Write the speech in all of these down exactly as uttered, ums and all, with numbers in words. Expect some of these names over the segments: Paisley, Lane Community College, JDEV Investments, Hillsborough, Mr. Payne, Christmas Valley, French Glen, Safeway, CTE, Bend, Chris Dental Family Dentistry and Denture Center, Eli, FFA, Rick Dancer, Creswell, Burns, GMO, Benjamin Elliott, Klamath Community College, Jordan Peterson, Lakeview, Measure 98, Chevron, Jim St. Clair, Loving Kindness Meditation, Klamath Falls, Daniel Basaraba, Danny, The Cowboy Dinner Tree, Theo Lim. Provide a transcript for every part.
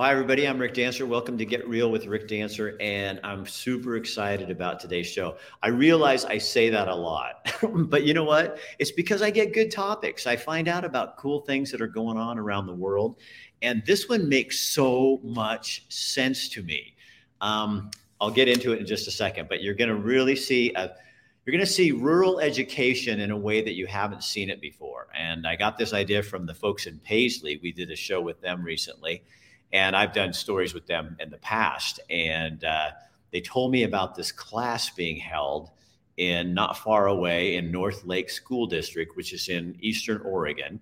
Hi, everybody. I'm Rick Dancer. Welcome to Get Real with Rick Dancer. And I'm super excited about today's show. I realize I say that a lot, but you know what? It's because I get good topics. I find out about cool things that are going on around the world. And this one makes so much sense to me. Um, I'll get into it in just a second, but you're going to really see a You're going to see rural education in a way that you haven't seen it before. And I got this idea from the folks in Paisley. We did a show with them recently, and I've done stories with them in the past. And uh, they told me about this class being held in not far away in North Lake School District, which is in eastern Oregon,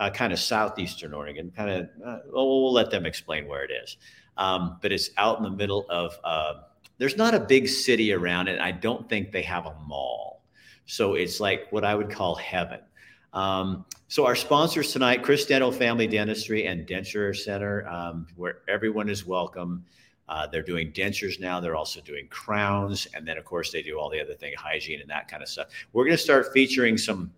uh, kind of southeastern Oregon, kind of, uh, we'll, we'll let them explain where it is. Um, but it's out in the middle of uh there's not a big city around it. I don't think they have a mall. So it's like what I would call heaven. Um, so our sponsors tonight, Chris Dental Family Dentistry and Denture Center, um, where everyone is welcome. Uh, they're doing dentures now. They're also doing crowns. And then, of course, they do all the other thing, hygiene and that kind of stuff. We're going to start featuring some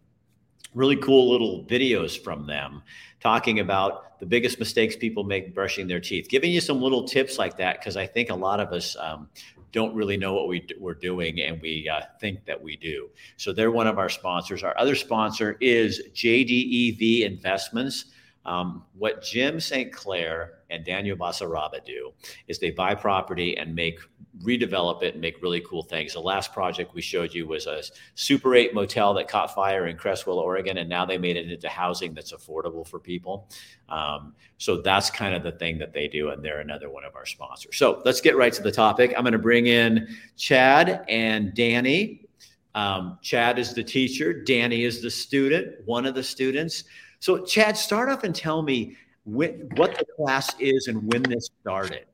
really cool little videos from them talking about the biggest mistakes people make brushing their teeth, giving you some little tips like that, because I think a lot of us um, don't really know what we d- we're doing, and we uh, think that we do. So they're one of our sponsors. Our other sponsor is J D E V Investments. Um, what Jim Saint Clair and Daniel Basaraba do is they buy property and make redevelop it and make really cool things. The last project we showed you was a Super eight motel that caught fire in Creswell, Oregon, and now they made it into housing that's affordable for people. Um, so that's kind of the thing that they do, and they're another one of our sponsors. So let's get right to the topic. I'm going to bring in Chad and Danny. Um, Chad is the teacher. Danny is the student, one of the students. So, Chad, start off and tell me when, what the class is and when this started.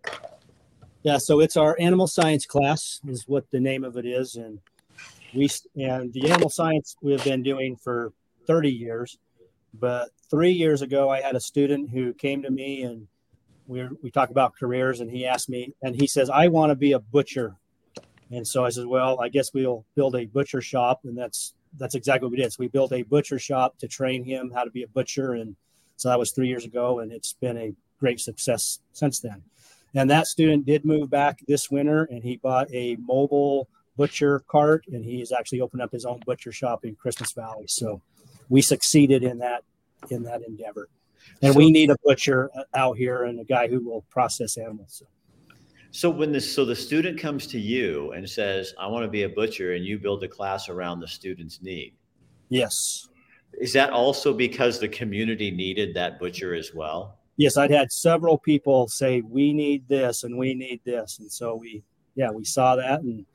Yeah, so it's our animal science class is what the name of it is. And we and the animal science we've been doing for thirty years. But three years ago, I had a student who came to me and we we talked about careers. And he asked me, and he says, I want to be a butcher. And so I said, well, I guess we'll build a butcher shop. And that's That's exactly what we did. So we built a butcher shop to train him how to be a butcher. And so that was three years ago, and it's been a great success since then. And that student did move back this winter, and he bought a mobile butcher cart, and he has actually opened up his own butcher shop in Christmas Valley. So we succeeded in that in that endeavor. And so, we need a butcher out here and a guy who will process animals. So. So when this, so the student comes to you and says, I want to be a butcher, and you build a class around the student's need. Yes. Is that also because the community needed that butcher as well? Yes. I'd had several people say, we need this and we need this. And so we, yeah, we saw that, and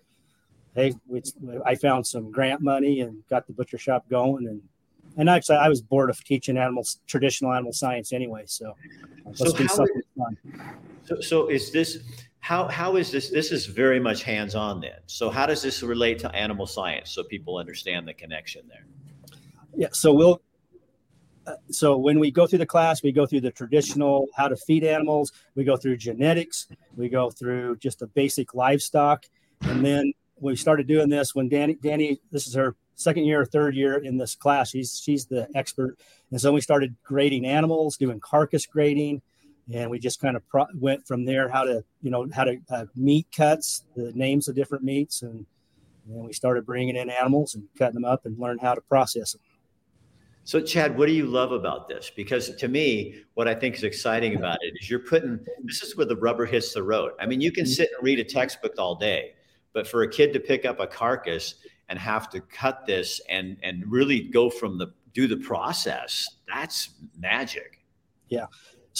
hey, we, I found some grant money and got the butcher shop going. And, and actually I was bored of teaching animals, traditional animal science anyway. So let's so do something is, fun. So, so is this, How how is this? This is very much hands-on then. So how does this relate to animal science, so people understand the connection there? Yeah. So we'll. Uh, so when we go through the class, we go through the traditional how to feed animals. We go through genetics. We go through just the basic livestock, and then we started doing this when Danny. Danny, this is her second year or third year in this class. She's she's the expert, and so we started grading animals, doing carcass grading. And we just kind of pro- went from there, how to, you know, how to uh, meat cuts, the names of different meats. And then we started bringing in animals and cutting them up and learned how to process them. So, Chad, what do you love about this? Because to me, what I think is exciting about it is you're putting, this is where the rubber hits the road. I mean, you can sit and read a textbook all day, but for a kid to pick up a carcass and have to cut this and, and really go from the, do the process, that's magic. Yeah.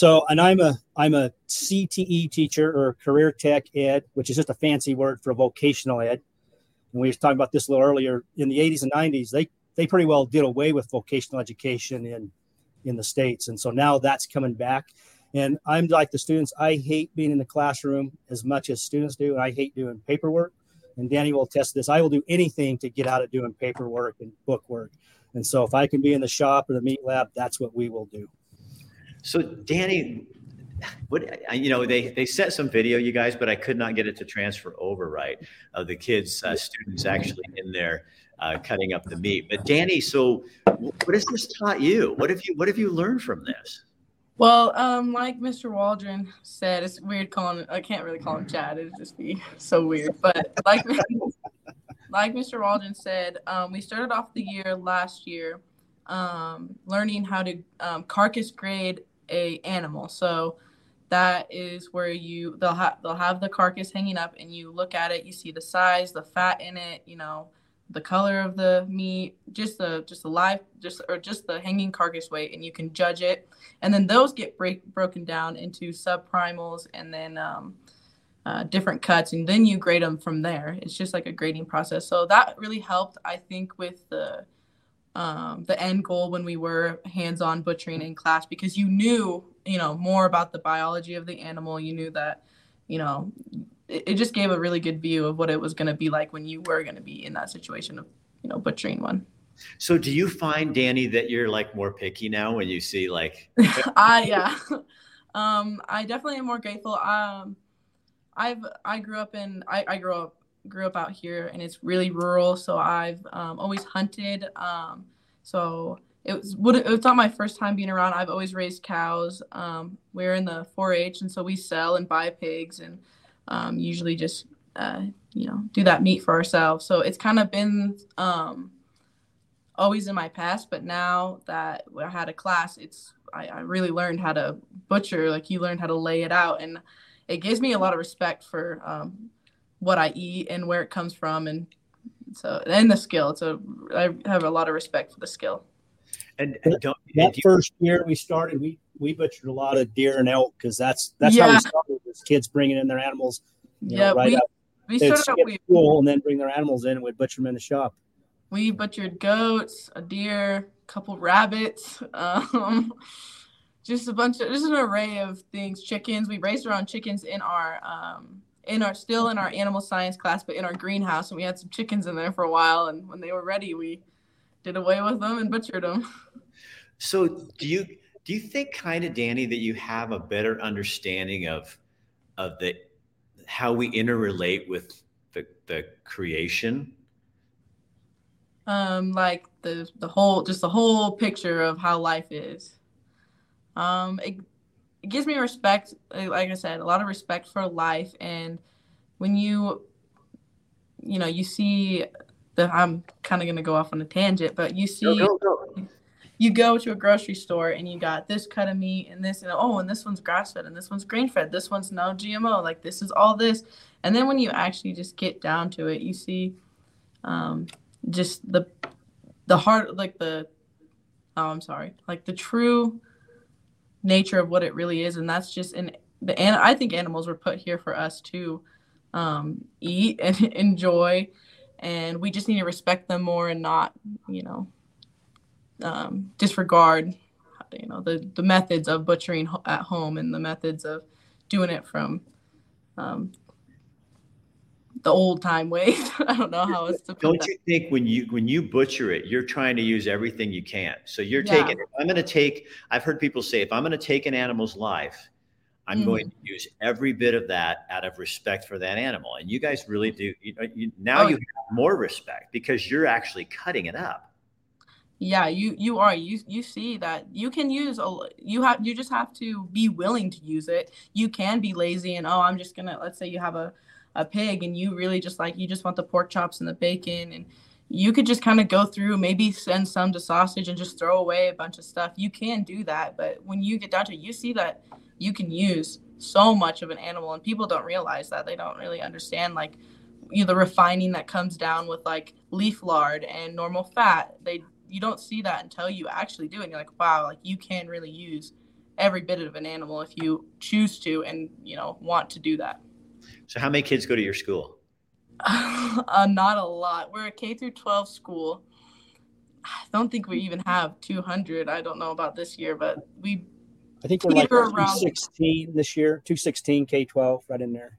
So, and I'm a I'm a C T E teacher, or career tech ed, which is just a fancy word for vocational ed. And we were talking about this a little earlier. In the eighties and nineties, they they pretty well did away with vocational education in in the States. And so now that's coming back. And I'm like the students. I hate being in the classroom as much as students do. And I hate doing paperwork. And Danny will attest to this. I will do anything to get out of doing paperwork and bookwork. And so if I can be in the shop or the meat lab, that's what we will do. So, Danny, what you know, they, they sent some video, you guys, but I could not get it to transfer over right of the kids, uh, students actually in there uh, cutting up the meat. But Danny, so what has this taught you? What have you what have you learned from this? Well, um, like Mister Waldron said, it's weird calling – I can't really call him Chad. It'd just be so weird. But like like Mister Waldron said, um, we started off the year last year um, learning how to um, carcass grade a animal. So that is where you – they'll ha- they'll have the carcass hanging up, and you look at it. You see the size, the fat in it, you know, the color of the meat, just the just the live, just or just the hanging carcass weight, and you can judge it. And then those get break, broken down into subprimals and then um, uh, different cuts, and then you grade them from there. It's just like a grading process. So that really helped, I think, with the um, the end goal when we were hands-on butchering in class, because you knew, you know, more about the biology of the animal. You knew that, you know, it just gave a really good view of what it was going to be like when you were going to be in that situation of, you know, butchering one. So do you find, Danny, that you're like more picky now when you see like, I, yeah, um, I definitely am more grateful. Um, I've, I grew up in, I, I grew up, grew up out here, and it's really rural. So I've um, always hunted. Um, so it was, it was not my first time being around. I've always raised cows. Um, we're in the four H, and so we sell and buy pigs, and Um, usually just, uh, you know, do that meat for ourselves. So it's kind of been um, always in my past, but now that I had a class, it's, I, I really learned how to butcher, like you learned how to lay it out. And it gives me a lot of respect for um, what I eat and where it comes from. And so, and the skill. So I have a lot of respect for the skill. And, and don't, that and first year we started, we, we butchered a lot of deer and elk, because that's that's yeah. how we started, was kids bringing in their animals. You yeah, know, right we, up. we started out we, school and then bring their animals in, and we'd butcher them in the shop. We butchered goats, a deer, a couple rabbits, um, just a bunch of just an array of things. Chickens. We raised around chickens in our um, in our still in our animal science class, but in our greenhouse, and we had some chickens in there for a while. And when they were ready, we did away with them and butchered them. So do you? Do you think, kind of, Danny, that you have a better understanding of of the how we interrelate with the, the creation? Um, like the the whole, just the whole picture of how life is. Um, it, it gives me respect, like I said, a lot of respect for life. And when you, you know, you see the, I'm kind of going to go off on a tangent, but you see. Go, go, go. You go to a grocery store and you got this cut of meat and this, and oh, and this one's grass-fed and this one's grain-fed. This one's no G M O. Like, this is all this. And then when you actually just get down to it, you see um, just the the heart, like the, oh, I'm sorry, like the true nature of what it really is. And that's just in the, and I think animals were put here for us to um, eat and enjoy. And we just need to respect them more and not, you know, Um, disregard, you know, the, the methods of butchering ho- at home and the methods of doing it from um, the old time ways. I don't know how it's. To don't you think when you when you butcher it, you're trying to use everything you can? So you're yeah. taking. I'm going to take. I've heard people say, if I'm going to take an animal's life, I'm mm-hmm. going to use every bit of that out of respect for that animal. And you guys really do. You know, you, now oh, you yeah. have more respect because you're actually cutting it up. Yeah, you, you are, you, you see that you can use, a, you have, you just have to be willing to use it. You can be lazy and, oh, I'm just going to, let's say you have a, a pig and you really just like, you just want the pork chops and the bacon, and you could just kind of go through, maybe send some to sausage and just throw away a bunch of stuff. You can do that. But when you get down to it, you see that you can use so much of an animal, and people don't realize that. They don't really understand, like, you know, the refining that comes down with like leaf lard and normal fat. They You don't see that until you actually do it. And you're like, wow, like you can really use every bit of an animal if you choose to and, you know, want to do that. So how many kids go to your school? uh, not a lot. We're a K through twelve school. I don't think we even have two hundred. I don't know about this year, but we. I think we're like two sixteen this year, two sixteen K twelve right in there.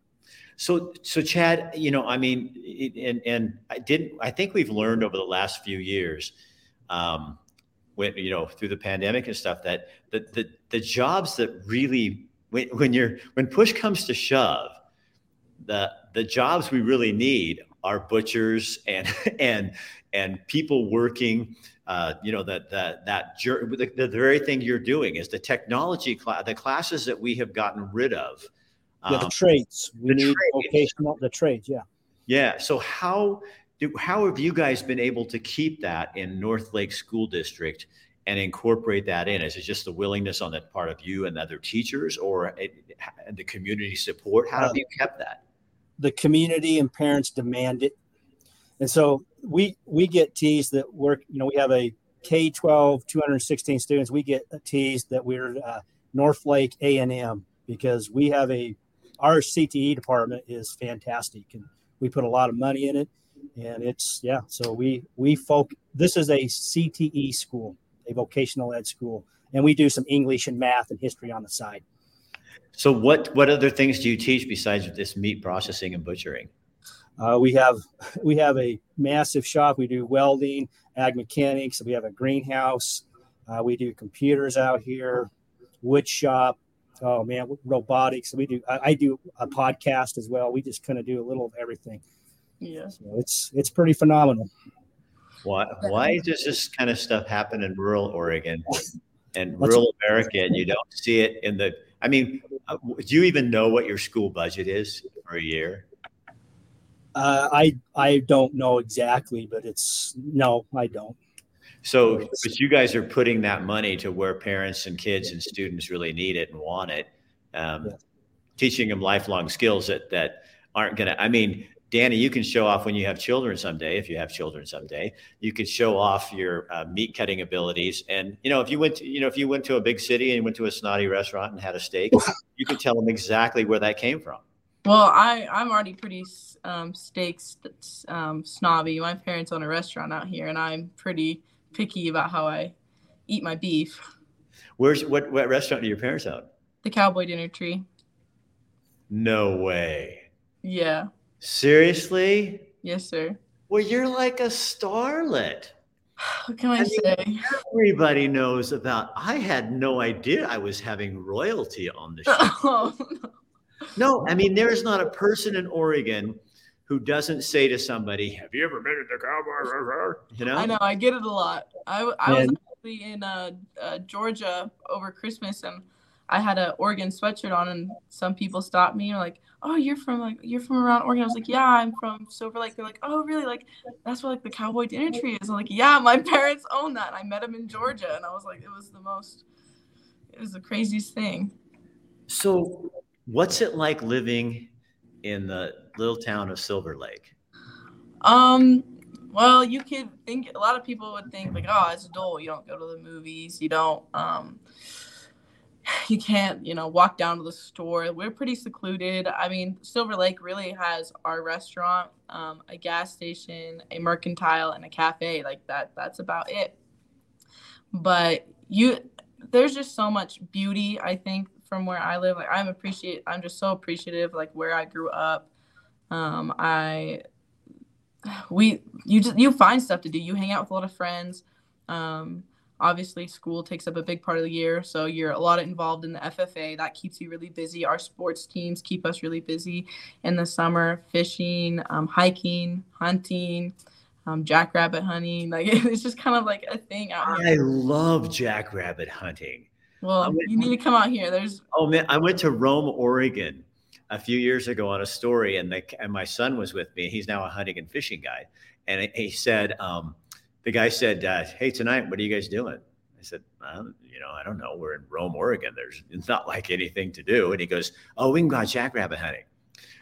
So, so Chad, you know, I mean, it, and, and I didn't, I think we've learned over the last few years Um, when, you know, through the pandemic and stuff, that the, the, the jobs that really, when, when you're, when push comes to shove, the, the jobs we really need are butchers and, and, and people working uh, you know, that, that, that the, the very thing you're doing is the technology class, the classes that we have gotten rid of. Um, yeah, the trades, we the need trades. The trades. Yeah. Yeah. So how do, how have you guys been able to keep that in North Lake School District and incorporate that in? Is it just the willingness on the part of you and other teachers, or it, the community support? How have you kept that? The community and parents demand it. And so we we get teased that we're, you know, we have a K twelve, two hundred sixteen students. We get teased that we're uh, North Lake A and M because we have a, our C T E department is fantastic, and we put a lot of money in it. And it's, yeah, so we, we folk, this is a C T E school, a vocational ed school, and we do some English and math and history on the side. So what, what other things do you teach besides this meat processing and butchering? Uh, we have we have a massive shop. We do welding, ag mechanics. We have a greenhouse. Uh, we do computers out here, wood shop. Oh, man, robotics. We do. I, I do a podcast as well. We just kind of do a little of everything. Yeah, so it's it's pretty phenomenal. Why why does this kind of stuff happen in rural Oregon and rural America, and you don't see it in the? I mean, do you even know what your school budget is for a year? Uh, I I don't know exactly, but it's no, I don't. So, but you guys are putting that money to where parents and kids and students really need it and want it, um, yeah. teaching them lifelong skills that that aren't gonna. I mean, Danny, you can show off when you have children someday. If you have children someday, you could show off your uh, meat cutting abilities. And you know, if you went, to, you know, if you went to a big city and you went to a snotty restaurant and had a steak, you could tell them exactly where that came from. Well, I, I'm already pretty um, steak um, snobby. My parents own a restaurant out here, and I'm pretty picky about how I eat my beef. Where's what, what restaurant do your parents own? The Cowboy Dinner Tree. No way. Yeah. Seriously? Yes, sir. Well, you're like a starlet. What can I, I say? Mean, everybody knows about. I had no idea I was having royalty on the show. Oh, no. No, I mean, there is not a person in Oregon who doesn't say to somebody, have you ever been at the Cowboy? You know, I know I get it a lot. I, I was actually in uh, uh, Georgia over Christmas, and I had an Oregon sweatshirt on, and some people stopped me and were like, oh, you're from like you're from around Oregon. I was like, yeah, I'm from Silver Lake. They're like, oh, really? Like, that's where like the Cowboy Dinner Tree is. I'm like, yeah, my parents own that. And I met them in Georgia, and I was like, it was the most, it was the craziest thing. So what's it like living in the little town of Silver Lake? Um, well, you could think, a lot of people would think like, oh, it's dull. You don't go to the movies. You don't, um, you can't, you know, walk down to the store. We're pretty secluded. I mean, Silver Lake really has our restaurant, um, a gas station, a mercantile, and a cafe. Like that, that's about it. But you, there's just so much beauty, I think, from where I live. Like I'm appreciate, I'm just so appreciative, like where I grew up. Um, I, we, you just, you find stuff to do. You hang out with a lot of friends. Um, obviously school takes up a big part of the year. So you're a lot involved in the F F A. That keeps you really busy. Our sports teams keep us really busy in the summer, fishing, um, hiking, hunting, um, jackrabbit hunting. Like it's just kind of like a thing out here. I love jackrabbit hunting. Well, went, you need to come out here. There's oh man, I went to Rome, Oregon, a few years ago on a story, and the, and my son was with me. He's now a hunting and fishing guide, and he said, um, the guy said, uh, "Hey, tonight, what are you guys doing?" I said, um, "You know, I don't know. We're in Rome, Oregon. There's it's not like anything to do." And he goes, "Oh, we can go out jackrabbit hunting."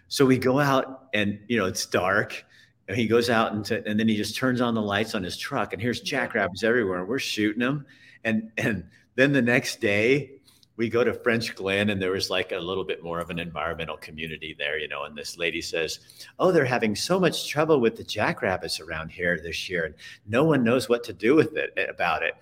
So we go out, and you know, it's dark. And he goes out and, t- and then he just turns on the lights on his truck, and here's jackrabbits everywhere, and we're shooting them. And and then the next day we go to French Glen, and there was like a little bit more of an environmental community there, you know, and this lady says, oh, they're having so much trouble with the jackrabbits around here this year, and no one knows what to do with it, about it.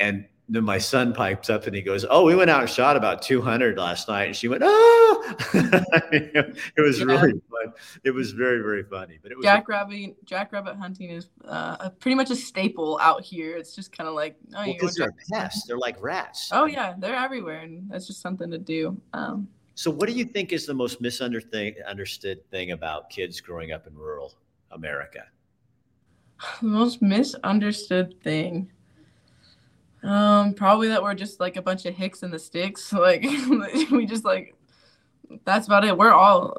And then my son pipes up and he goes, oh, we went out and shot about two hundred last night. And she went, oh, it was yeah. really fun. It was very, very funny. But it was jackrabbit, a- jackrabbit hunting is uh, a, pretty much a staple out here. It's just kind of like, oh, well, you know, they're pests. They're like rats. Oh, yeah. They're everywhere. And that's just something to do. Um, so what do you think is the most misunderstood thing about kids growing up in rural America? The most misunderstood thing. Um, probably that we're just like a bunch of hicks in the sticks. Like we just like, that's about it. We're all,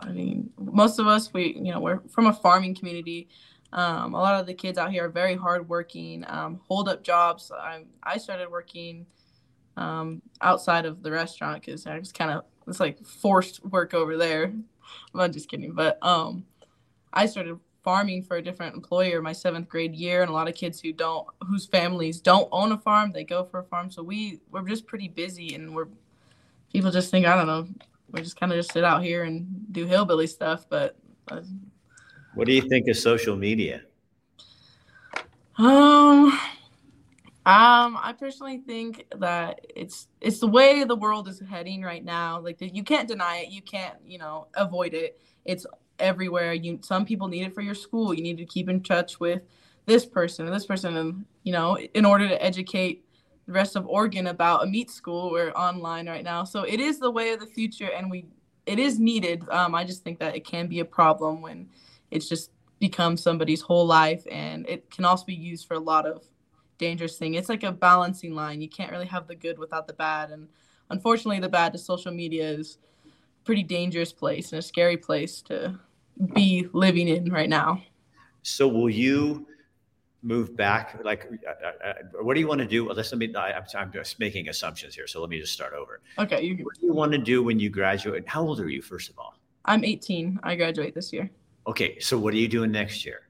I mean, most of us, we, you know, we're from a farming community. Um, a lot of the kids out here are very hardworking, um, hold up jobs. I, I started working, um, outside of the restaurant cause I was kind of, it's like forced work over there. Well, I'm just kidding. But, um, I started farming for a different employer my seventh grade year, and a lot of kids who don't whose families don't own a farm, they go for a farm. So we we're just pretty busy, and we're people just think, I don't know, we just kind of just sit out here and do hillbilly stuff. But uh, what do you think of social media? um Um, I personally think that it's it's the way the world is heading right now. Like, you can't deny it. You can't, you know, avoid it. It's everywhere. You some people need it for your school. You need to keep in touch with this person and this person. And, you know, in order to educate the rest of Oregon about a meat school, we're online right now. So it is the way of the future, and we it is needed. Um, I just think that it can be a problem when it's just become somebody's whole life, and it can also be used for a lot of dangerous thing. It's like a balancing line. You can't really have the good without the bad, and unfortunately the bad to social media is a pretty dangerous place and a scary place to be living in right now. So will you move back? Like, uh, uh, what do you want to do? Let's let me, I, I'm just making assumptions here, so let me just start over. Okay. You, what do you want to do when you graduate? How old are you, first of all? I'm eighteen. I graduate this year. Okay. So what are you doing next year?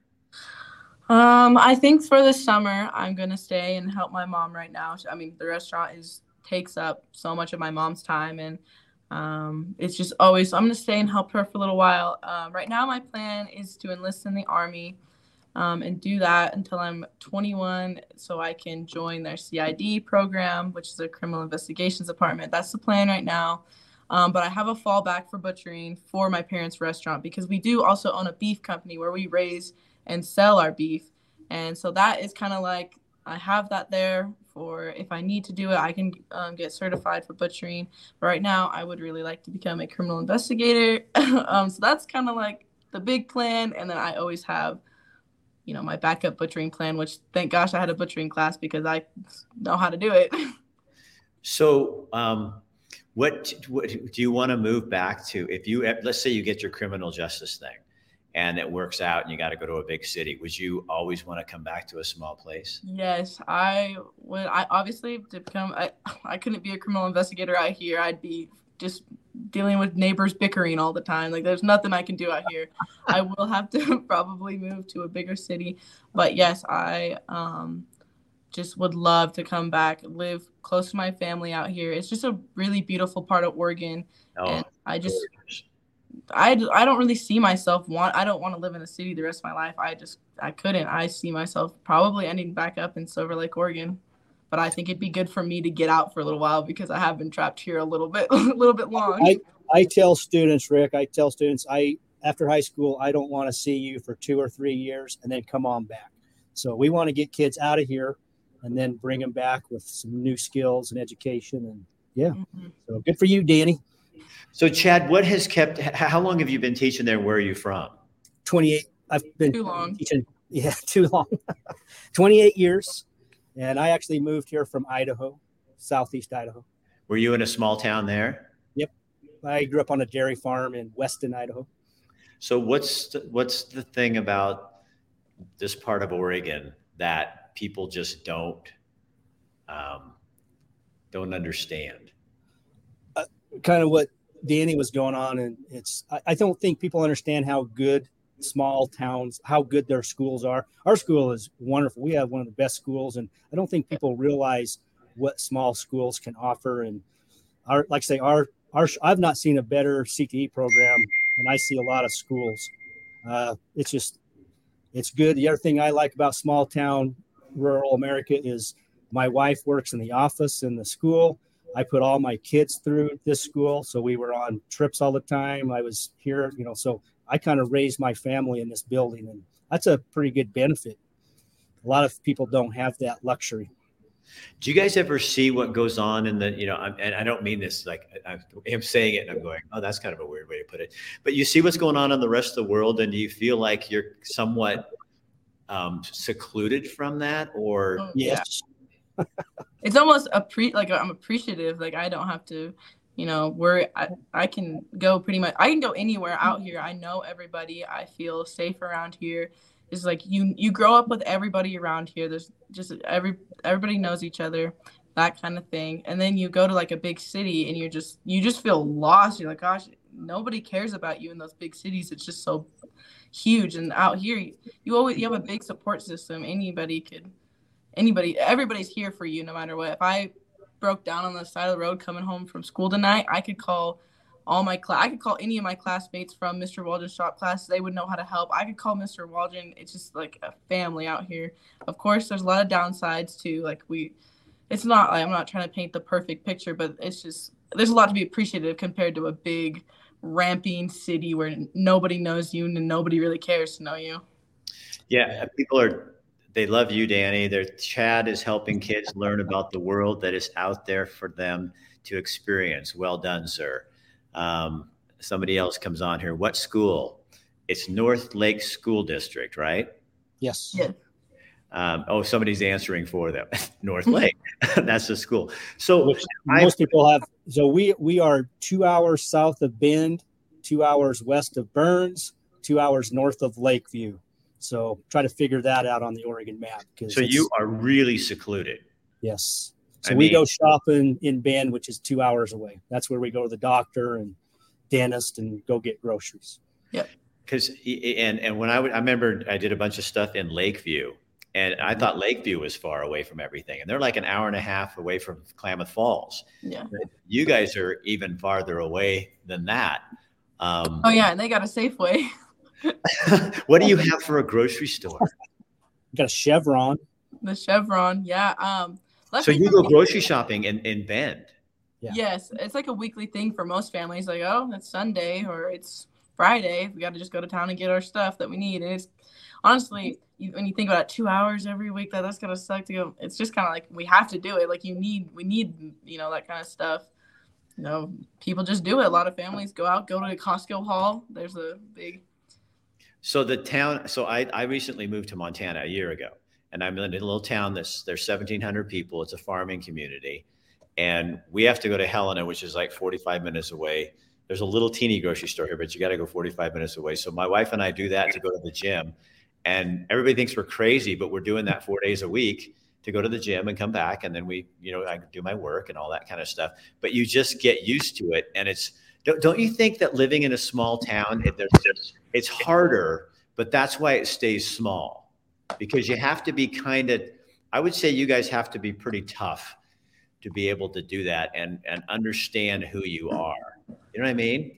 Um, I think for the summer, I'm going to stay and help my mom right now. I mean, the restaurant is takes up so much of my mom's time, and um, it's just always, I'm going to stay and help her for a little while. Uh, right now, my plan is to enlist in the Army um, and do that until I'm twenty-one so I can join their C I D program, which is the Criminal Investigations Department. That's the plan right now. Um, but I have a fallback for butchering for my parents' restaurant, because we do also own a beef company where we raise and sell our beef. And so that is kind of like, I have that there for if I need to do it, I can um, get certified for butchering. But right now I would really like to become a criminal investigator. um, so that's kind of like the big plan. And then I always have, you know, my backup butchering plan, which thank gosh I had a butchering class because I know how to do it. So um, what, what do you want to move back to? If you, let's say you get your criminal justice thing and it works out and you got to go to a big city, would you always want to come back to a small place? Yes, I would. I obviously to become, I, I couldn't be a criminal investigator out here. I'd be just dealing with neighbors bickering all the time. Like, there's nothing I can do out here. I will have to probably move to a bigger city. But yes, I um, just would love to come back, live close to my family out here. It's just a really beautiful part of Oregon. Oh, and I just... gorgeous. I, I don't really see myself want, I don't want to live in a city the rest of my life. I just, I couldn't, I see myself probably ending back up in Silver Lake, Oregon, but I think it'd be good for me to get out for a little while because I have been trapped here a little bit, a little bit long. I, I tell students, Rick, I tell students, I, after high school, I don't want to see you for two or three years and then come on back. So we want to get kids out of here and then bring them back with some new skills and education. And yeah, mm-hmm. So good for you, Danny. So Chad, what has kept, how long have you been teaching there? Where are you from? twenty-eight. I've been too long. teaching. Yeah, too long. twenty-eight years. And I actually moved here from Idaho, Southeast Idaho. Were you in a small town there? Yep. I grew up on a dairy farm in Weston, Idaho. So what's the, what's the thing about this part of Oregon that people just don't, um, don't understand? Kind of what Danny was going on, and it's I, I don't think people understand how good small towns, how good their schools are. Our school is wonderful. We have one of the best schools, and I don't think people realize what small schools can offer. And our, like I say, our our I've not seen a better C T E program, and I see a lot of schools. Uh, it's just it's good. The other thing I like about small town rural America is my wife works in the office in the school. I put all my kids through this school. So we were on trips all the time. I was here, you know, so I kind of raised my family in this building, and that's a pretty good benefit. A lot of people don't have that luxury. Do you guys ever see what goes on in the, you know, I'm, and I don't mean this, like I, I'm saying it and I'm going, oh, that's kind of a weird way to put it, but you see what's going on in the rest of the world. And do you feel like you're somewhat um, secluded from that or? Yes. Yeah. It's almost a pre like I'm appreciative. Like I don't have to, you know, worry. I, I can go pretty much. I can go anywhere out here. I know everybody. I feel safe around here. It's like you you grow up with everybody around here. There's just every everybody knows each other, that kind of thing. And then you go to like a big city and you're just you just feel lost. You're like, gosh, nobody cares about you in those big cities. It's just so huge. And out here, you, you always you have a big support system. Anybody could. Anybody, everybody's here for you no matter what. If I broke down on the side of the road coming home from school tonight, I could call all my class. I could call any of my classmates from Mister Waldron's shop class. They would know how to help. I could call Mister Waldron. It's just like a family out here. Of course, there's a lot of downsides too. Like we, it's not. Like, I'm not trying to paint the perfect picture, but it's just there's a lot to be appreciative compared to a big, ramping city where nobody knows you and nobody really cares to know you. Yeah, people are. They love you, Danny. Their Chad is helping kids learn about the world that is out there for them to experience. Well done, sir. Um, somebody else comes on here. What school? It's North Lake School District, right? Yes. Yeah. Um, oh, somebody's answering for them. North Lake. That's the school. So Which most I, people have. So we we are two hours south of Bend, two hours west of Burns, two hours north of Lakeview. So try to figure that out on the Oregon map. So you are really secluded. Yes. So I we mean, go shopping in Bend, which is two hours away. That's where we go to the doctor and dentist and go get groceries. Yeah. Because and and when I would, I remember I did a bunch of stuff in Lakeview, and I thought Lakeview was far away from everything, and they're like an hour and a half away from Klamath Falls. Yeah. But you guys are even farther away than that. Um, oh yeah, and they got a Safeway. What do you have for a grocery store? You got a Chevron. The Chevron, yeah. Um, so you go grocery shopping in, in Bend. Yeah. Yes, it's like a weekly thing for most families. Like, oh, it's Sunday or it's Friday. We got to just go to town and get our stuff that we need. And it's honestly, you, when you think about it, two hours every week, that, that's gonna suck to go. It's just kind of like we have to do it. Like you need, we need, you know, that kind of stuff. You know, people just do it. A lot of families go out, go to the Costco haul. There's a big. So the town, so I, I recently moved to Montana a year ago, and I'm in a little town that's, there's seventeen hundred people. It's a farming community, and we have to go to Helena, which is like forty-five minutes away. There's a little teeny grocery store here, but you got to go forty-five minutes away. So my wife and I do that to go to the gym, and everybody thinks we're crazy, but we're doing that four days a week to go to the gym and come back. And then we, you know, I do my work and all that kind of stuff, but you just get used to it. And it's, Don't, don't you think that living in a small town, it, there's, there's, it's harder, but that's why it stays small, because you have to be kind of, I would say you guys have to be pretty tough to be able to do that and, and understand who you are. You know what I mean?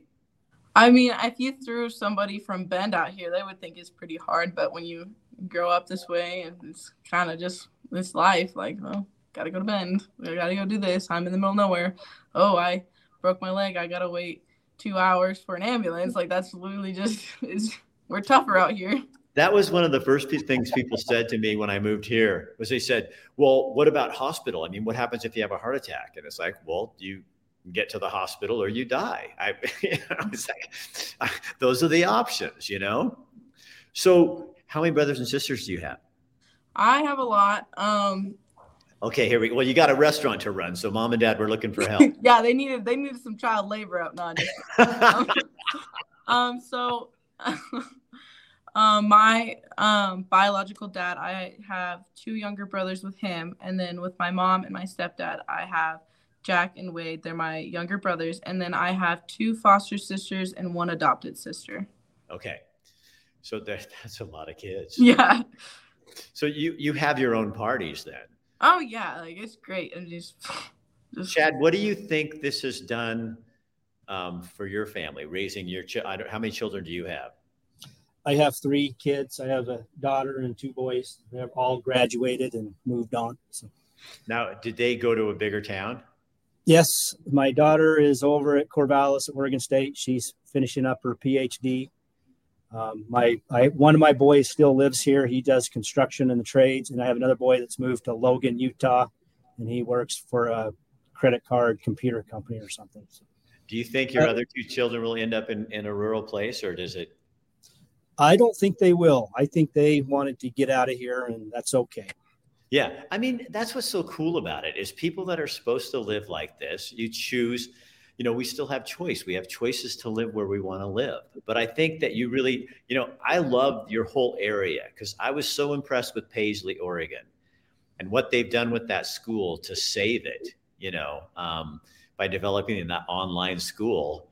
I mean, if you threw somebody from Bend out here, they would think it's pretty hard. But when you grow up this way, and it's kind of just this life, like, oh, got to go to Bend. I got to go do this. I'm in the middle of nowhere. Oh, I... broke my leg, I gotta wait two hours for an ambulance. Like that's literally just is we're tougher out here. That was one of the first things people said to me when I moved here was they said, well, what about hospital? I mean, what happens if you have a heart attack? And it's like, well, you get to the hospital or you die. I, you know, it's like, I those are the options, you know? So how many brothers and sisters do you have? I have a lot. Um, Okay, here we go. Well, you got a restaurant to run, so mom and dad were looking for help. Yeah, they needed they needed some child labor out now. um, um, so, um, my um, biological dad, I have two younger brothers with him, and then with my mom and my stepdad, I have Jack and Wade. They're my younger brothers, and then I have two foster sisters and one adopted sister. Okay, so that, that's a lot of kids. Yeah. So you you have your own parties then. Oh, yeah. Like, it's great. I'm just, just Chad, what do you think this has done um, for your family, raising your children? How many children do you have? I have three kids. I have a daughter and two boys. They've all graduated and moved on. So. Now, did they go to a bigger town? Yes. My daughter is over at Corvallis at Oregon State. She's finishing up her P H D. Um, my, I, one of my boys still lives here. He does construction in the trades. And I have another boy that's moved to Logan, Utah, and he works for a credit card computer company or something. So, do you think your uh, other two children will end up in, in a rural place, or does it? I don't think they will. I think they wanted to get out of here, and that's okay. Yeah. I mean, that's what's so cool about it is people that are supposed to live like this, you choose, you know, we still have choice. We have choices to live where we want to live. But I think that you really, you know, I love your whole area because I was so impressed with Paisley, Oregon, and what they've done with that school to save it, you know, um, by developing that online school.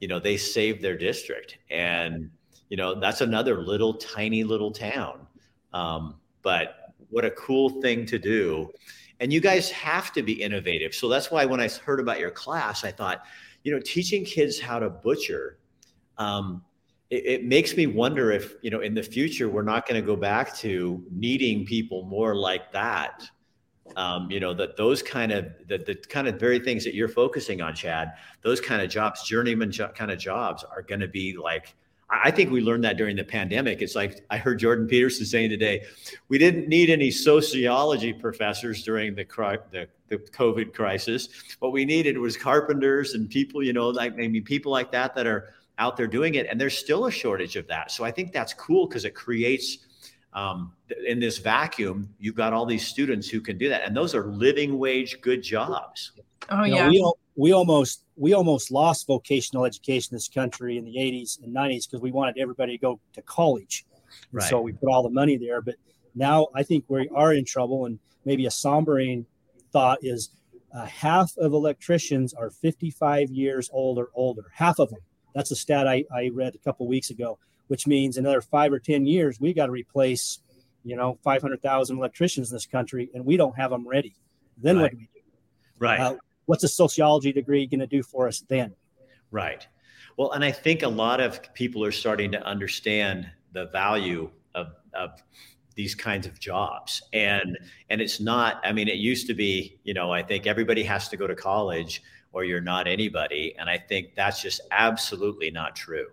You know, they saved their district. And, you know, that's another little tiny little town. Um, but what a cool thing to do. And you guys have to be innovative. So that's why when I heard about your class, I thought, you know, teaching kids how to butcher, um, it, it makes me wonder if, you know, in the future, we're not going to go back to needing people more like that. Um, you know, that those kind of, the, the kind of very things that you're focusing on, Chad, those kind of jobs, journeyman jo- kind of jobs are going to be like, I think we learned that during the pandemic. It's like, I heard Jordan Peterson saying today, we didn't need any sociology professors during the, the, the COVID crisis. What we needed was carpenters and people, you know, like, I mean, people like that, that are out there doing it. And there's still a shortage of that. So I think that's cool because it creates, Um, in this vacuum, you've got all these students who can do that. And those are living wage, good jobs. Oh, you yeah. Know, we, we almost we almost lost vocational education in this country in the eighties and nineties because we wanted everybody to go to college. Right. So we put all the money there. But now I think we are in trouble. And maybe a sombering thought is uh, half of electricians are fifty-five years old or older. Half of them. That's a stat I, I read a couple of weeks ago. Which means another five or ten years, we got to replace, you know, five hundred thousand electricians in this country, and we don't have them ready. Then right. What do we do? Right. Uh, what's a sociology degree going to do for us then? Right. Well, and I think a lot of people are starting to understand the value of of these kinds of jobs, and and it's not. I mean, it used to be, you know, I think everybody has to go to college or you're not anybody, and I think that's just absolutely not true.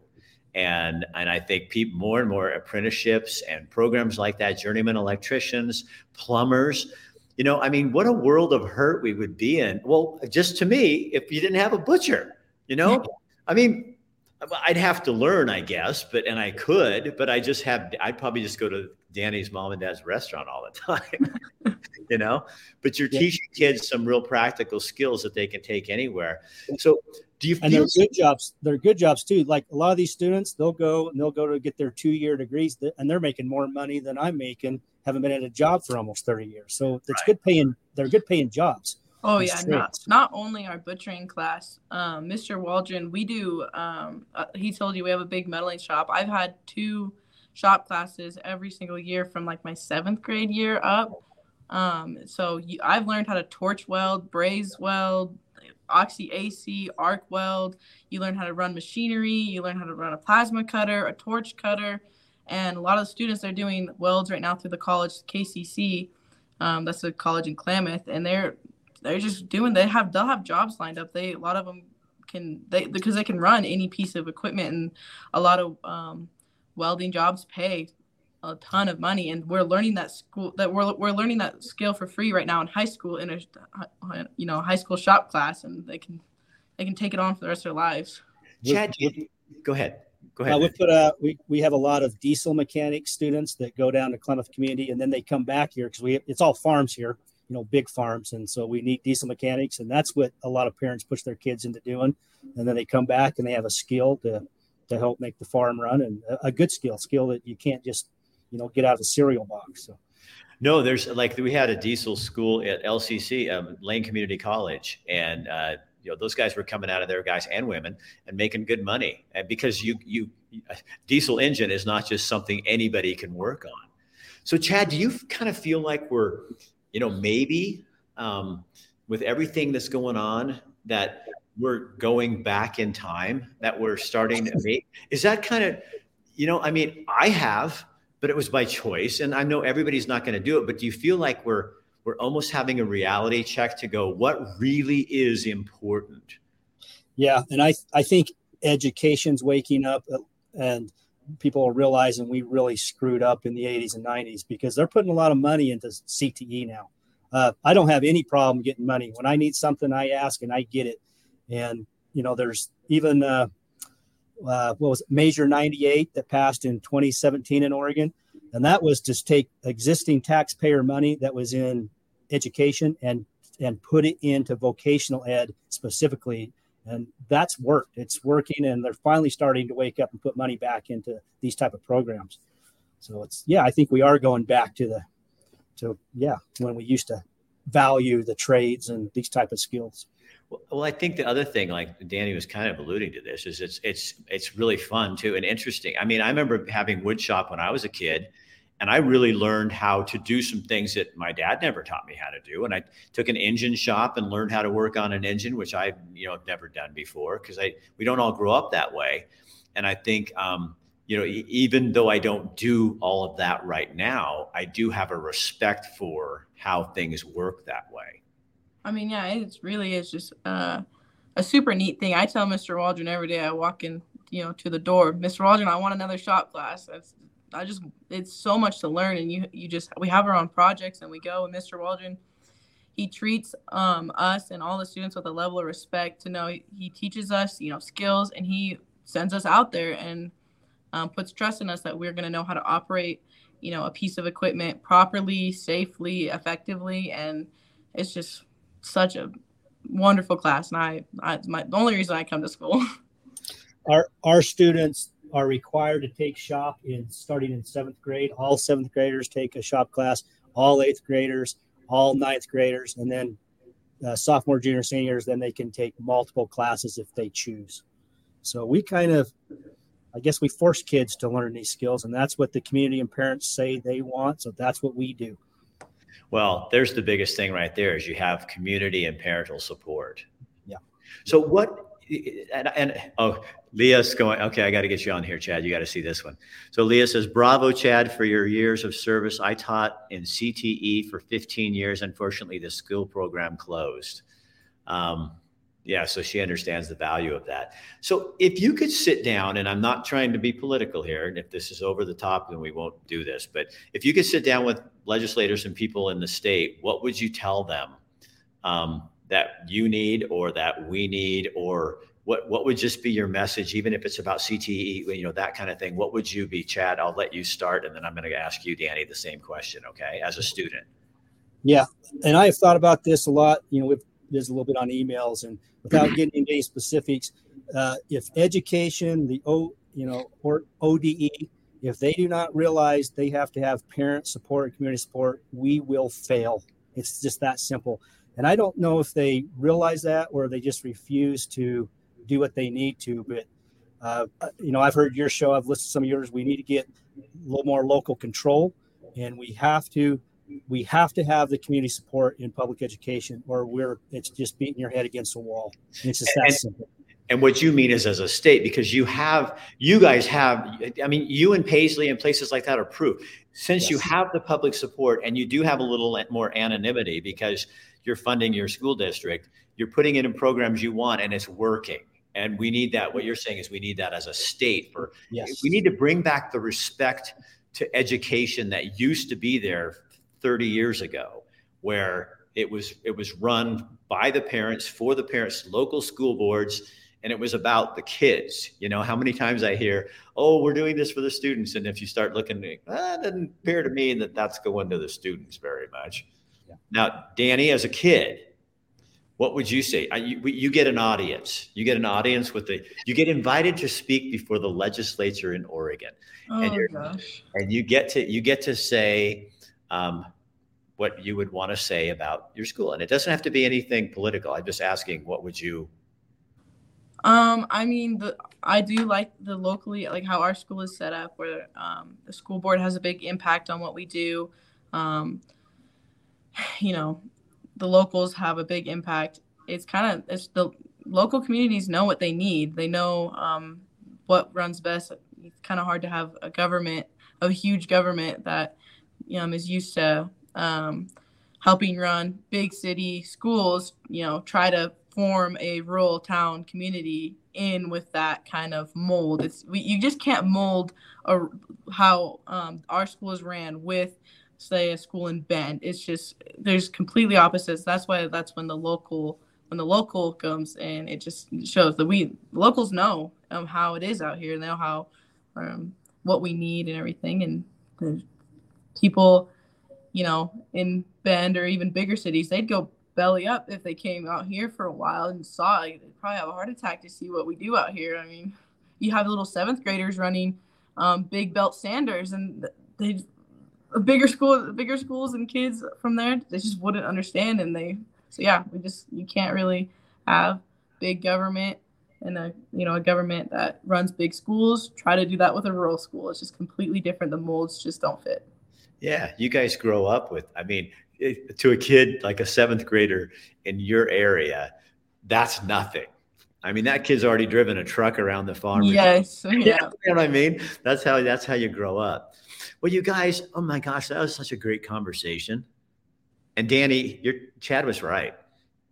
And and I think people, more and more apprenticeships and programs like that, journeyman electricians, plumbers, you know, I mean, what a world of hurt we would be in. Well, just to me, if you didn't have a butcher, you know, I mean, I'd have to learn, I guess, but and I could, but I just have I'd probably just go to Danny's mom and dad's restaurant all the time, you know, but you're yeah. teaching kids some real practical skills that they can take anywhere. So Do you and they're good jobs. They're good jobs too. Like a lot of these students, they'll go and they'll go to get their two-year degrees, and they're making more money than I'm making. Haven't been at a job for almost thirty years, so it's right. good paying. They're good paying jobs. Oh yeah, not, not only our butchering class, um, Mister Waldron. We do. Um, uh, he told you we have a big meddling shop. I've had two shop classes every single year from like my seventh grade year up. Um, so you, I've learned how to torch weld, braze weld. Oxy A C, arc weld. You learn how to run machinery. You learn how to run a plasma cutter, a torch cutter. And a lot of the students are doing welds right now through the college K C C. Um, that's a college in Klamath. And they're they're just doing, they have, they'll have jobs lined up. They, a lot of them can, they because they can run any piece of equipment. And a lot of um, welding jobs pay a ton of money, and we're learning that school that we're we're learning that skill for free right now in high school in a you know high school shop class, and they can they can take it on for the rest of their lives. Chad, you, go ahead, go ahead. Uh, we put uh, we we have a lot of diesel mechanic students that go down to Klamath Community, and then they come back here because we have, it's all farms here, you know, big farms, and so we need diesel mechanics, and that's what a lot of parents push their kids into doing, and then they come back and they have a skill to to help make the farm run, and a, a good skill, skill that you can't just you know, get out of the cereal box. So. No, there's like, we had a diesel school at L C C, um, Lane Community College. And, uh, you know, those guys were coming out of there, guys and women, and making good money. And because you, you, a diesel engine is not just something anybody can work on. So Chad, do you kind of feel like we're, you know, maybe um, with everything that's going on that we're going back in time, that we're starting to make, is that kind of, you know, I mean, I have, but it was by choice. And I know everybody's not going to do it, but do you feel like we're, we're almost having a reality check to go, what really is important? Yeah. And I, I think education's waking up, and people are realizing we really screwed up in the eighties and nineties because they're putting a lot of money into C T E now. Uh, I don't have any problem getting money. When I need something, I ask and I get it. And, you know, there's even, uh, Uh, what was it, Measure ninety-eight that passed in twenty seventeen in Oregon. And that was to take existing taxpayer money that was in education and and put it into vocational ed specifically. And that's worked. It's working, and they're finally starting to wake up and put money back into these type of programs. So it's, yeah, I think we are going back to the, to yeah, when we used to value the trades and these type of skills. Well, I think the other thing, like Danny was kind of alluding to this, is it's it's it's really fun too and interesting. I mean, I remember having woodshop when I was a kid, and I really learned how to do some things that my dad never taught me how to do. And I took an engine shop and learned how to work on an engine, which I've you know never done before because I we don't all grow up that way. And I think um, you know even though I don't do all of that right now, I do have a respect for how things work that way. I mean, yeah, it really is just uh, a super neat thing. I tell Mister Waldron every day I walk in, you know, to the door, Mister Waldron, I want another shop class. That's, I just, it's so much to learn. And you, you just, we have our own projects and we go. And Mister Waldron, he treats um, us and all the students with a level of respect to know he, he teaches us, you know, skills, and he sends us out there and um, puts trust in us that we're going to know how to operate, you know, a piece of equipment properly, safely, effectively. And it's just such a wonderful class, and I, I my, the only reason I come to school. Our our students are required to take shop in starting in seventh grade. All seventh graders take a shop class. All eighth graders, all ninth graders, and then uh, sophomore, junior, seniors. Then they can take multiple classes if they choose. So we kind of, I guess, we force kids to learn these skills, and that's what the community and parents say they want. So that's what we do. Well, there's the biggest thing right there is you have community and parental support. Yeah. So what, and, and oh, Leah's going, okay, I got to get you on here, Chad. You got to see this one. So Leah says, bravo, Chad, for your years of service. I taught in C T E for fifteen years. Unfortunately, the school program closed. Um, yeah. So she understands the value of that. So if you could sit down, and I'm not trying to be political here, and if this is over the top, then we won't do this, but if you could sit down with legislators and people in the state, what would you tell them um, that you need, or that we need, or what, what would just be your message, even if it's about C T E, you know, that kind of thing? What would you be, Chad? I'll let you start. And then I'm going to ask you, Danny, the same question. Okay. As a student. Yeah. And I have thought about this a lot, you know, with, there's a little bit on emails, and without getting into any specifics, uh, if education, the O, you know, or O D E, if they do not realize they have to have parent support and community support, we will fail. It's just that simple. And I don't know if they realize that or they just refuse to do what they need to. But, uh, you know, I've heard your show. I've listened to some of yours. We need to get a little more local control, and we have to we have to have the community support in public education, or we're it's just beating your head against a wall. It's just that and- simple. And what you mean is as a state, because you have, you guys have, I mean, you and Paisley and places like that are proof. Since yes. You have the public support, and you do have a little more anonymity because you're funding your school district, you're putting it in programs you want, and it's working. And we need that. What you're saying is we need that as a state. For yes. We need to bring back the respect to education that used to be there thirty years ago, where it was it was run by the parents, for the parents, local school boards. And it was about the kids. You know, how many times I hear, oh, we're doing this for the students. And if you start looking, it doesn't appear to me that that's going to the students very much. Yeah. Now, Danny, as a kid, what would you say? You, you get an audience. You get an audience with the, you get invited to speak before the legislature in Oregon. Oh, and, you're, gosh. and you get to, you get to say um, what you would want to say about your school. And it doesn't have to be anything political. I'm just asking, what would you Um, I mean, the, I do like the locally, like how our school is set up, where um, the school board has a big impact on what we do. Um, you know, the locals have a big impact. It's kind of, it's the local communities know what they need. They know um, what runs best. It's kind of hard to have a government, a huge government that you know, is used to um, helping run big city schools, you know, try to form a rural town community in with that kind of mold. It's we, you just can't mold a, how um, our school is ran with, say, a school in Bend. It's just there's completely opposites. That's why that's when the local when the local comes in, it just shows that we locals know um, how it is out here. They know how um, what we need and everything, and people, you know, in Bend or even bigger cities, they'd go belly up if they came out here for a while and saw it. They'd probably have a heart attack to see what we do out here. I mean, you have little seventh graders running um, big belt Sanders, and they bigger school, bigger schools and kids from there, they just wouldn't understand. And they, so yeah, we just, you can't really have big government and a, you know, a government that runs big schools try to do that with a rural school. It's just completely different. The molds just don't fit. Yeah. You guys grow up with, I mean, it, to a kid, like a seventh grader in your area, that's nothing. I mean, that kid's already driven a truck around the farm. Yes. Yeah. You know what I mean? That's how, that's how you grow up. Well, you guys, oh my gosh, that was such a great conversation. And Danny, your Chad was right.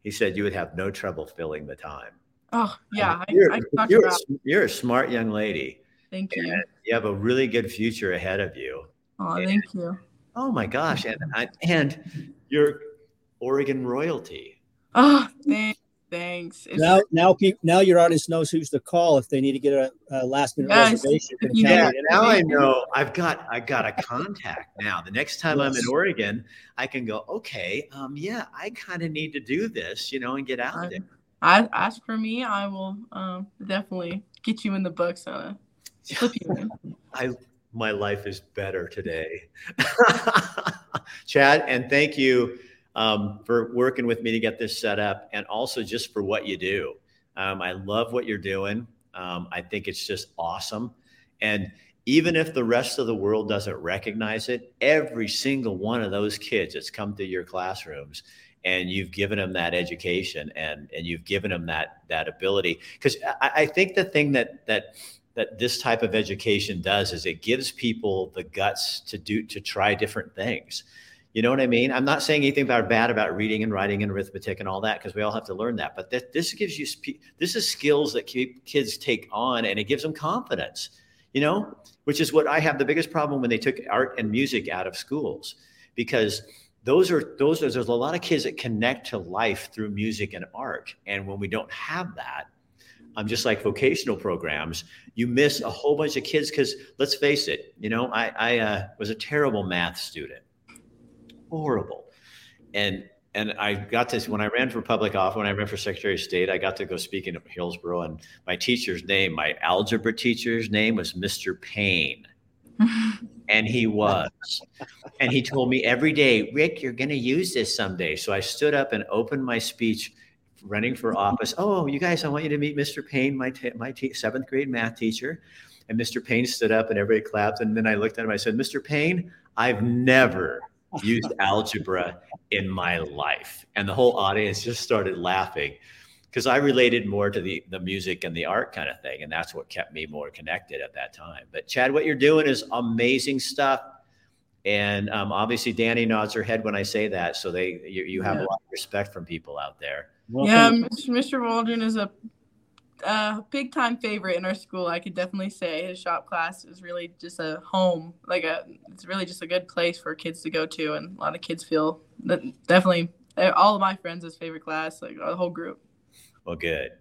He said you would have no trouble filling the time. Oh, yeah. I mean, you're, I, I you're, about. A, you're a smart young lady. Thank you. You have a really good future ahead of you. Oh, and, thank you. Oh, my gosh. And and you're Oregon royalty. Oh, thank, thanks. It's, now now, people, now your audience knows who's to call if they need to get a, a last-minute yes, reservation. Yeah, now I know. I've got I got a contact now. The next time yes. I'm in Oregon, I can go, okay, um, yeah, I kind of need to do this, you know, and get out I, there. I, as for me, I will um, definitely get you in the books. Uh, flip you in. I My life is better today. Chad, and thank you um, for working with me to get this set up, and also just for what you do. Um, I love what you're doing. Um, I think it's just awesome. And even if the rest of the world doesn't recognize it, every single one of those kids that's come to your classrooms, and you've given them that education, and and you've given them that that ability. Because I, I think the thing that that that this type of education does is it gives people the guts to do, to try different things. You know what I mean? I'm not saying anything about bad about reading and writing and arithmetic and all that, because we all have to learn that. But that, this gives you, this is skills that kids take on, and it gives them confidence, you know, which is what I have the biggest problem when they took art and music out of schools, because those are, those are, there's a lot of kids that connect to life through music and art. And when we don't have that, I'm um, just like vocational programs, you miss a whole bunch of kids. Because let's face it, you know, I, I uh, was a terrible math student, horrible. And and I got to, when I ran for public office, when I ran for Secretary of State, I got to go speak in Hillsborough, and my teacher's name, my algebra teacher's name was Mister Payne. And he was. And he told me every day, Rick, you're going to use this someday. So I stood up and opened my speech running for office. Oh, you guys, I want you to meet Mister Payne, my t- my t- seventh grade math teacher. And Mister Payne stood up and everybody clapped. And then I looked at him. I said, Mister Payne, I've never used algebra in my life. And the whole audience just started laughing, because I related more to the, the music and the art kind of thing. And that's what kept me more connected at that time. But Chad, what you're doing is amazing stuff. And um, obviously Danny nods her head when I say that. So they, you, you have yeah. a lot of respect from people out there. Welcome. Yeah, Mister Waldron is a uh, big-time favorite in our school, I could definitely say. His shop class is really just a home. Like a, it's really just a good place for kids to go to, and a lot of kids feel that. Definitely all of my friends' is favorite class, like the whole group. Well, good.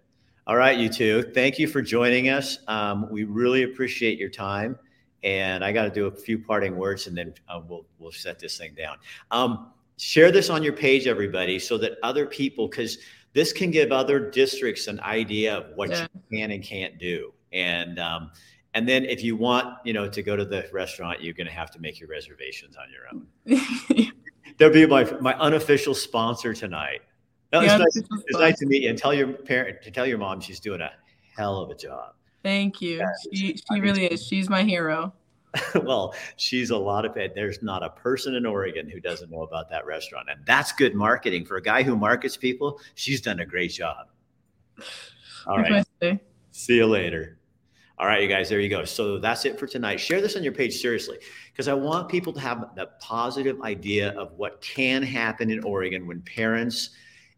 All right, you two. Thank you for joining us. Um, we really appreciate your time. And I got to do a few parting words, and then uh, we'll we'll set this thing down. Um, share this on your page, everybody, so that other people, because this can give other districts an idea of what yeah. you can and can't do. And um, and then if you want, you know, to go to the restaurant, you're going to have to make your reservations on your own. There'll be my my unofficial sponsor tonight. No, yeah, it's, nice, it's nice to meet you, and tell your parent to tell your mom she's doing a hell of a job. Thank you. Yes. She she really is. She's my hero. Well, she's a lot of it. There's not a person in Oregon who doesn't know about that restaurant. And that's good marketing. For a guy who markets people, she's done a great job. All right. See you later. All right, you guys, there you go. So that's it for tonight. Share this on your page, seriously, because I want people to have that positive idea of what can happen in Oregon when parents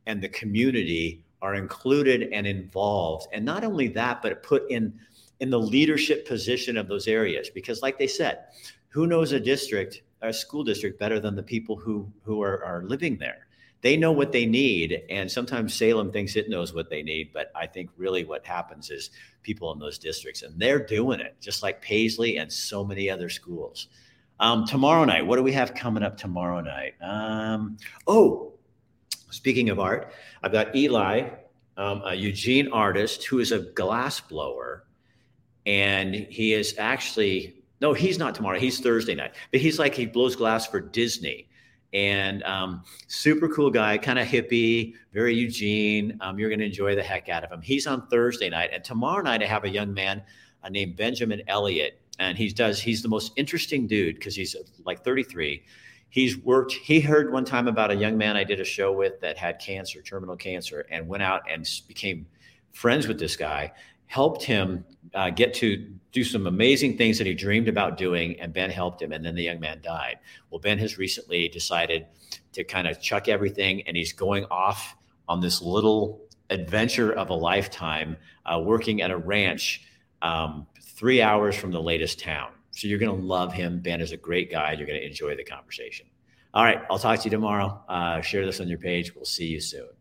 and the community are included and involved. And not only that, but put in in the leadership position of those areas, because like they said, who knows a district, a school district, better than the people who who are, are living there? They know what they need. And sometimes Salem thinks it knows what they need, but I think really what happens is people in those districts, and they're doing it, just like Paisley and so many other schools. Um, tomorrow night, what do we have coming up tomorrow night? Um, oh, speaking of art, I've got Eli, um, a Eugene artist who is a glassblower, and he is actually, no, he's not tomorrow. He's Thursday night, but he's like, he blows glass for Disney. And um, super cool guy, kind of hippie, very Eugene. Um, you're going to enjoy the heck out of him. He's on Thursday night. And tomorrow night, I have a young man uh, named Benjamin Elliott. And he does, he's the most interesting dude because he's like thirty-three. He's worked, he heard one time about a young man I did a show with that had cancer, terminal cancer, and went out and became friends with this guy, helped him uh, get to do some amazing things that he dreamed about doing, and Ben helped him, and then the young man died. Well, Ben has recently decided to kind of chuck everything, and he's going off on this little adventure of a lifetime, uh, working at a ranch um, three hours from the latest town. So you're going to love him. Ben is a great guy. You're going to enjoy the conversation. All right, I'll talk to you tomorrow. Uh, share this on your page. We'll see you soon.